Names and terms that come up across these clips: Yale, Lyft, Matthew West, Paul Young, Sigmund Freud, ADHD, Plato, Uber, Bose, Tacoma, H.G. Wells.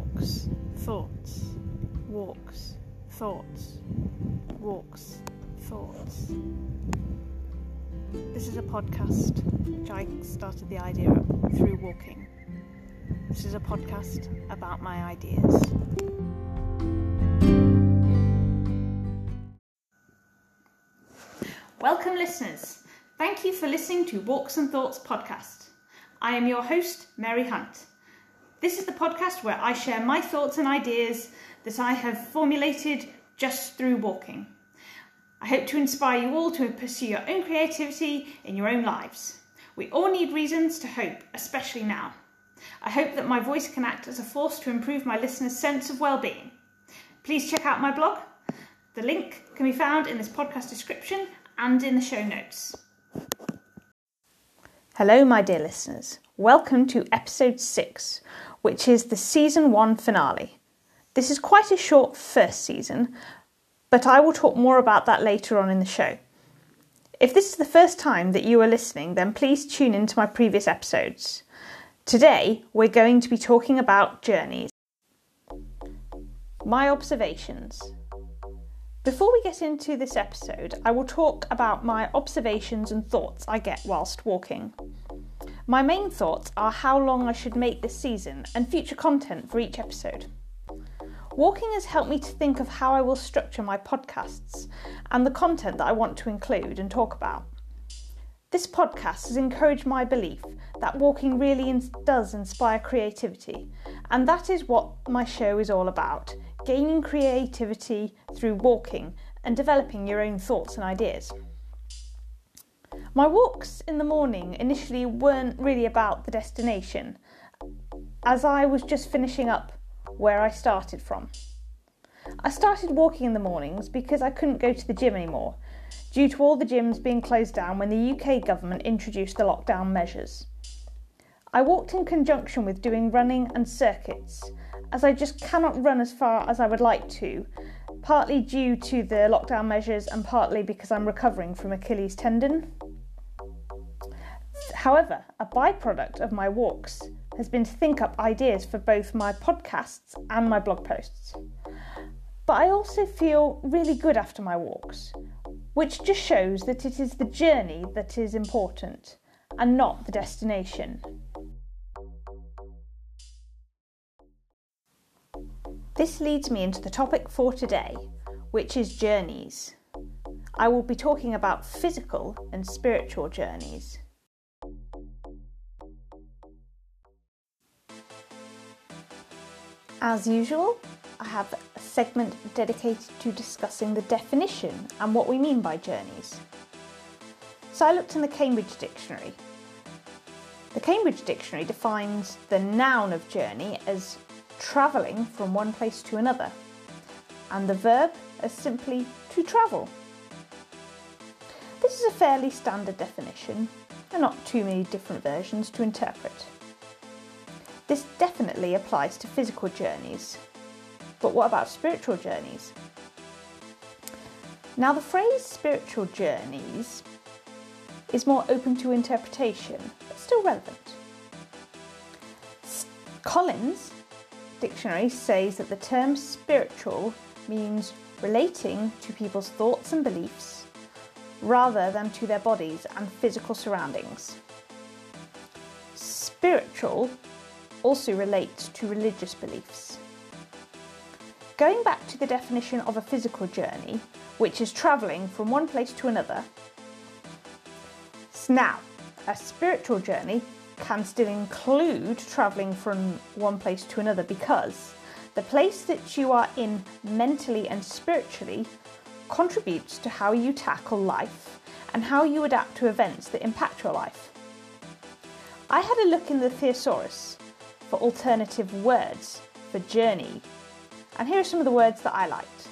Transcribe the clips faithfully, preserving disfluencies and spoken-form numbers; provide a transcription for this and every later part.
walks, thoughts, walks, thoughts, walks, thoughts. This is a podcast which I started the idea up through walking. This is a podcast about my ideas. Welcome, listeners. Thank you for listening to Walks and Thoughts podcast. I am your host, Mary Hunt. This is the podcast where I share my thoughts and ideas that I have formulated just through walking. I hope to inspire you all to pursue your own creativity in your own lives. We all need reasons to hope, especially now. I hope that my voice can act as a force to improve my listeners' sense of well-being. Please check out my blog. The link can be found in this podcast description and in the show notes. Hello, my dear listeners. Welcome to episode six, which is the season one finale. This is quite a short first season, but I will talk more about that later on in the show. If this is the first time that you are listening, then please tune into my previous episodes. Today, we're going to be talking about journeys. My observations. Before we get into this episode, I will talk about my observations and thoughts I get whilst walking. My main thoughts are how long I should make this season and future content for each episode. Walking has helped me to think of how I will structure my podcasts and the content that I want to include and talk about. This podcast has encouraged my belief that walking really in- does inspire creativity, and that is what my show is all about. Gaining creativity through walking and developing your own thoughts and ideas. My walks in the morning initially weren't really about the destination, as I was just finishing up where I started from. I started walking in the mornings because I couldn't go to the gym anymore, due to all the gyms being closed down when the U K government introduced the lockdown measures. I walked in conjunction with doing running and circuits, as I just cannot run as far as I would like to, partly due to the lockdown measures and partly because I'm recovering from Achilles tendon. However, a byproduct of my walks has been to think up ideas for both my podcasts and my blog posts. But I also feel really good after my walks, which just shows that it is the journey that is important and not the destination. This leads me into the topic for today, which is journeys. I will be talking about physical and spiritual journeys. As usual, I have a segment dedicated to discussing the definition and what we mean by journeys. So I looked in the Cambridge Dictionary. The Cambridge Dictionary defines the noun of journey as travelling from one place to another, and the verb is simply to travel. This is a fairly standard definition, and not too many different versions to interpret. This definitely applies to physical journeys, but what about spiritual journeys? Now, the phrase spiritual journeys is more open to interpretation, but still relevant. Collins Dictionary says that the term spiritual means relating to people's thoughts and beliefs rather than to their bodies and physical surroundings. Spiritual also relates to religious beliefs. Going back to the definition of a physical journey, which is travelling from one place to another, now a spiritual journey can still include travelling from one place to another, because the place that you are in mentally and spiritually contributes to how you tackle life and how you adapt to events that impact your life. I had a look in the thesaurus for alternative words for journey, and here are some of the words that I liked: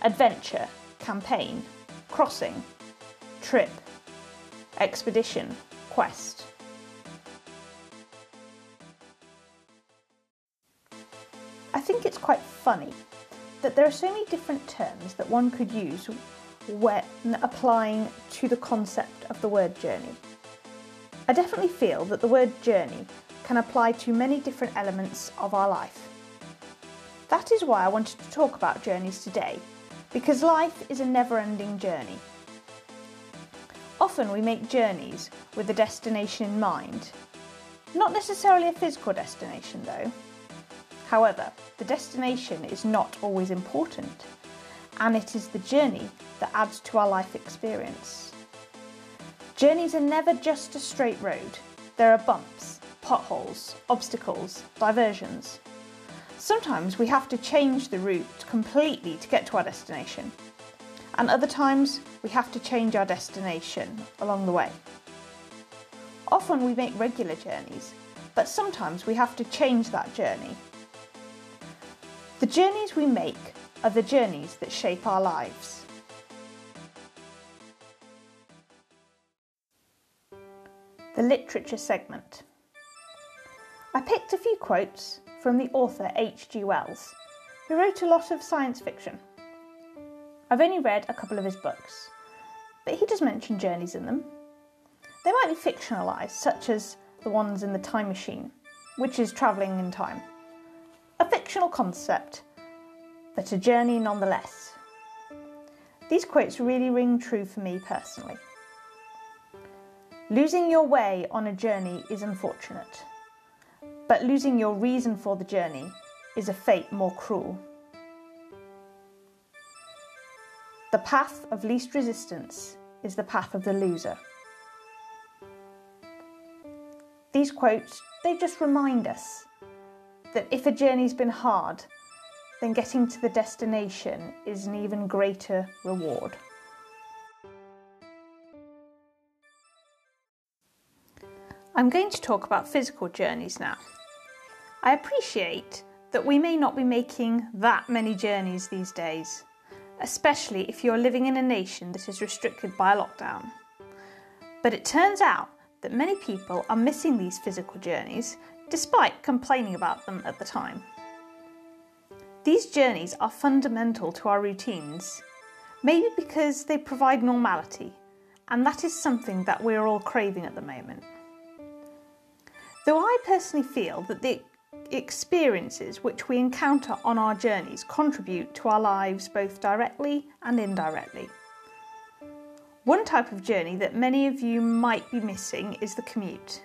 adventure, campaign, crossing, trip, expedition, quest. I think it's quite funny that there are so many different terms that one could use when applying to the concept of the word journey. I definitely feel that the word journey can apply to many different elements of our life, That is why I wanted to talk about journeys today, because life is a never-ending journey. Often we make journeys with a destination in mind. Not necessarily a physical destination though. However, the destination is not always important, and it is the journey that adds to our life experience. Journeys are never just a straight road. There are bumps, potholes, obstacles, diversions. Sometimes we have to change the route completely to get to our destination, and other times we have to change our destination along the way. Often we make regular journeys, but sometimes we have to change that journey. The journeys we make are the journeys that shape our lives. The literature segment. I picked a few quotes from the author H G Wells, who wrote a lot of science fiction. I've only read a couple of his books, but he does mention journeys in them. They might be fictionalised, such as the ones in The Time Machine, which is travelling in time. A fictional concept, but a journey nonetheless. These quotes really ring true for me personally. Losing your way on a journey is unfortunate, but losing your reason for the journey is a fate more cruel. The path of least resistance is the path of the loser. These quotes, they just remind us that if a journey's been hard, then getting to the destination is an even greater reward. I'm going to talk about physical journeys now. I appreciate that we may not be making that many journeys these days, especially if you're living in a nation that is restricted by a lockdown. But it turns out that many people are missing these physical journeys despite complaining about them at the time. These journeys are fundamental to our routines, maybe because they provide normality, and that is something that we are all craving at the moment. Though I personally feel that the experiences which we encounter on our journeys contribute to our lives both directly and indirectly. One type of journey that many of you might be missing is the commute.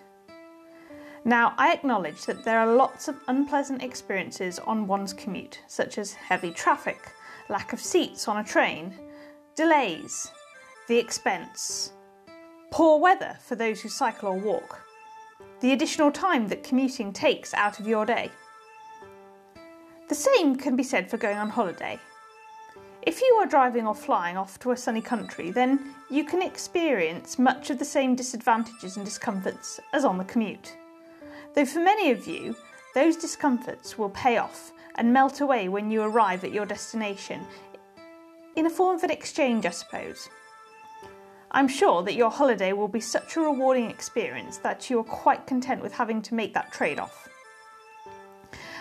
Now, I acknowledge that there are lots of unpleasant experiences on one's commute, such as heavy traffic, lack of seats on a train, delays, the expense, poor weather for those who cycle or walk, the additional time that commuting takes out of your day. The same can be said for going on holiday. If you are driving or flying off to a sunny country, then you can experience much of the same disadvantages and discomforts as on the commute. Though for many of you, those discomforts will pay off and melt away when you arrive at your destination, in a form of an exchange, I suppose. I'm sure that your holiday will be such a rewarding experience that you are quite content with having to make that trade-off.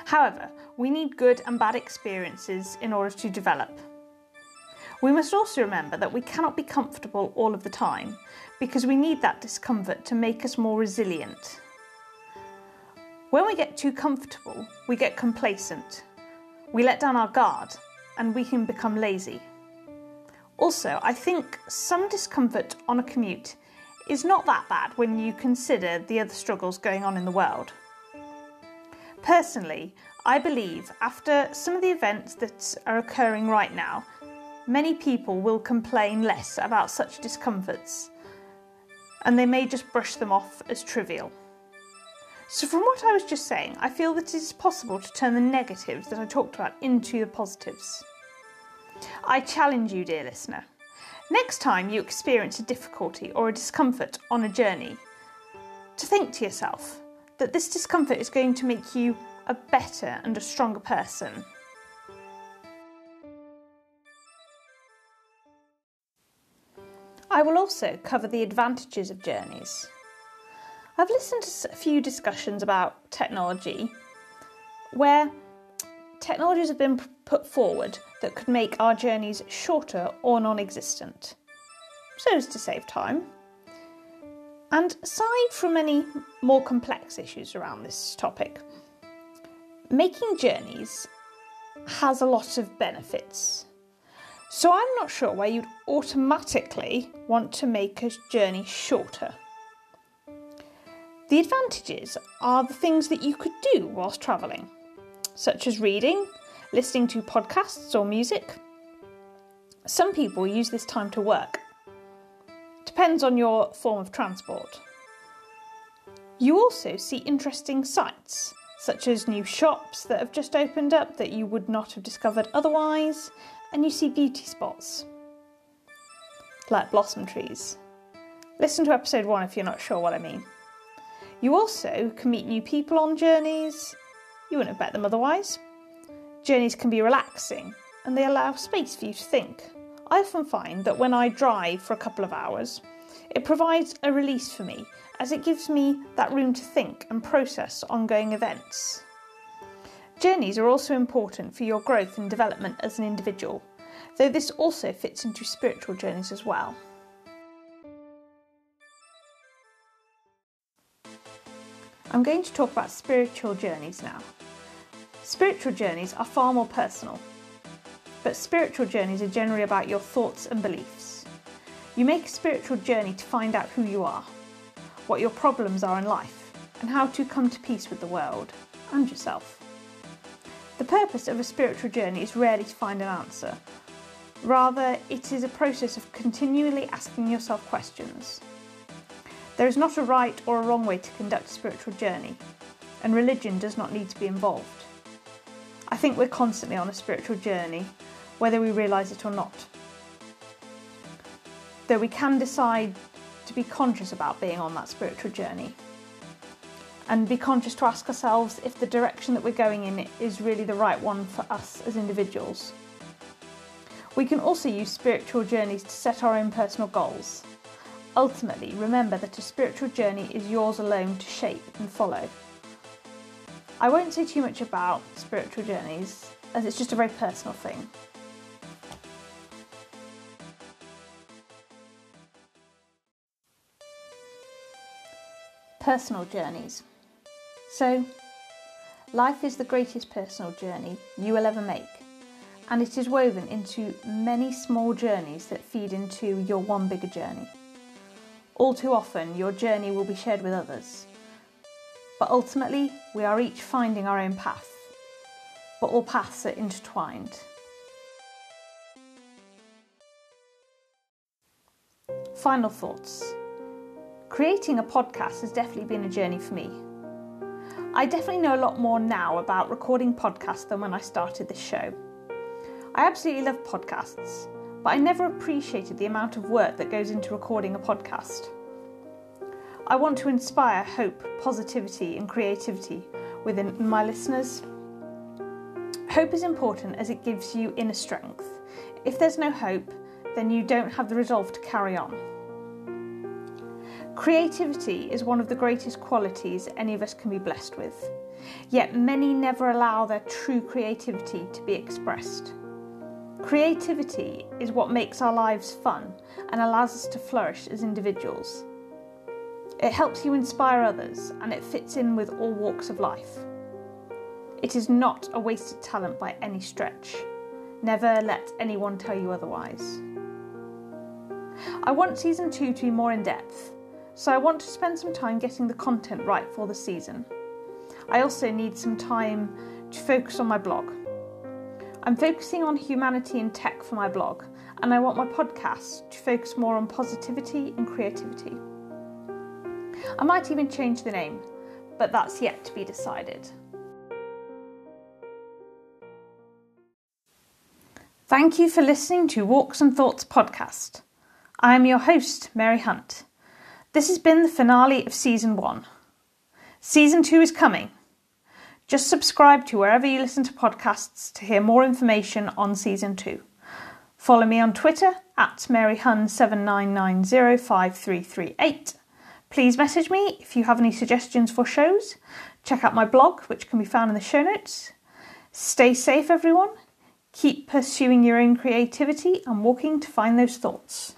However, we need good and bad experiences in order to develop. We must also remember that we cannot be comfortable all of the time, because we need that discomfort to make us more resilient. When we get too comfortable, we get complacent, we let down our guard, and we can become lazy. Also, I think some discomfort on a commute is not that bad when you consider the other struggles going on in the world. Personally, I believe after some of the events that are occurring right now, many people will complain less about such discomforts, and they may just brush them off as trivial. So from what I was just saying, I feel that it is possible to turn the negatives that I talked about into the positives. I challenge you, dear listener. Next time you experience a difficulty or a discomfort on a journey, to think to yourself that this discomfort is going to make you a better and a stronger person. I will also cover the advantages of journeys. I've listened to a few discussions about technology, where technologies have been put forward that could make our journeys shorter or non-existent, so as to save time. And aside from any more complex issues around this topic, making journeys has a lot of benefits. So I'm not sure why you'd automatically want to make a journey shorter. The advantages are the things that you could do whilst travelling, such as reading, listening to podcasts or music. Some people use this time to work. Depends on your form of transport. You also see interesting sights, such as new shops that have just opened up that you would not have discovered otherwise, and you see beauty spots, like blossom trees. Listen to episode one if you're not sure what I mean. You also can meet new people on journeys. You wouldn't have met them otherwise. Journeys can be relaxing, and they allow space for you to think. I often find that when I drive for a couple of hours, it provides a release for me, as it gives me that room to think and process ongoing events. Journeys are also important for your growth and development as an individual, though this also fits into spiritual journeys as well. I'm going to talk about spiritual journeys now. Spiritual journeys are far more personal, but spiritual journeys are generally about your thoughts and beliefs. You make a spiritual journey to find out who you are, what your problems are in life, and how to come to peace with the world and yourself. The purpose of a spiritual journey is rarely to find an answer. Rather, it is a process of continually asking yourself questions. There is not a right or a wrong way to conduct a spiritual journey, and religion does not need to be involved. I think we're constantly on a spiritual journey, whether we realise it or not. Though we can decide to be conscious about being on that spiritual journey, and be conscious to ask ourselves if the direction that we're going in is really the right one for us as individuals. We can also use spiritual journeys to set our own personal goals. Ultimately, remember that a spiritual journey is yours alone to shape and follow. I won't say too much about spiritual journeys, as it's just a very personal thing. Personal journeys. So, life is the greatest personal journey you will ever make, and it is woven into many small journeys that feed into your one bigger journey. All too often, your journey will be shared with others, but ultimately, we are each finding our own path, but all paths are intertwined. Final thoughts. Creating a podcast has definitely been a journey for me. I definitely know a lot more now about recording podcasts than when I started this show. I absolutely love podcasts, but I never appreciated the amount of work that goes into recording a podcast. I want to inspire hope, positivity and creativity within my listeners. Hope is important as it gives you inner strength. If there's no hope, then you don't have the resolve to carry on. Creativity is one of the greatest qualities any of us can be blessed with, yet many never allow their true creativity to be expressed. Creativity is what makes our lives fun and allows us to flourish as individuals. It helps you inspire others, and it fits in with all walks of life. It is not a wasted talent by any stretch. Never let anyone tell you otherwise. I want season two to be more in depth, so I want to spend some time getting the content right for the season. I also need some time to focus on my blog. I'm focusing on humanity and tech for my blog, and I want my podcast to focus more on positivity and creativity. I might even change the name, but that's yet to be decided. Thank you for listening to Walks and Thoughts podcast. I am your host, Mary Hunt. This has been the finale of season one. Season two is coming. Just subscribe to wherever you listen to podcasts to hear more information on season two. Follow me on Twitter at Mary Hun seven nine nine zero five three three eight. Please message me if you have any suggestions for shows. Check out my blog, which can be found in the show notes. Stay safe, everyone. Keep pursuing your own creativity and walking to find those thoughts.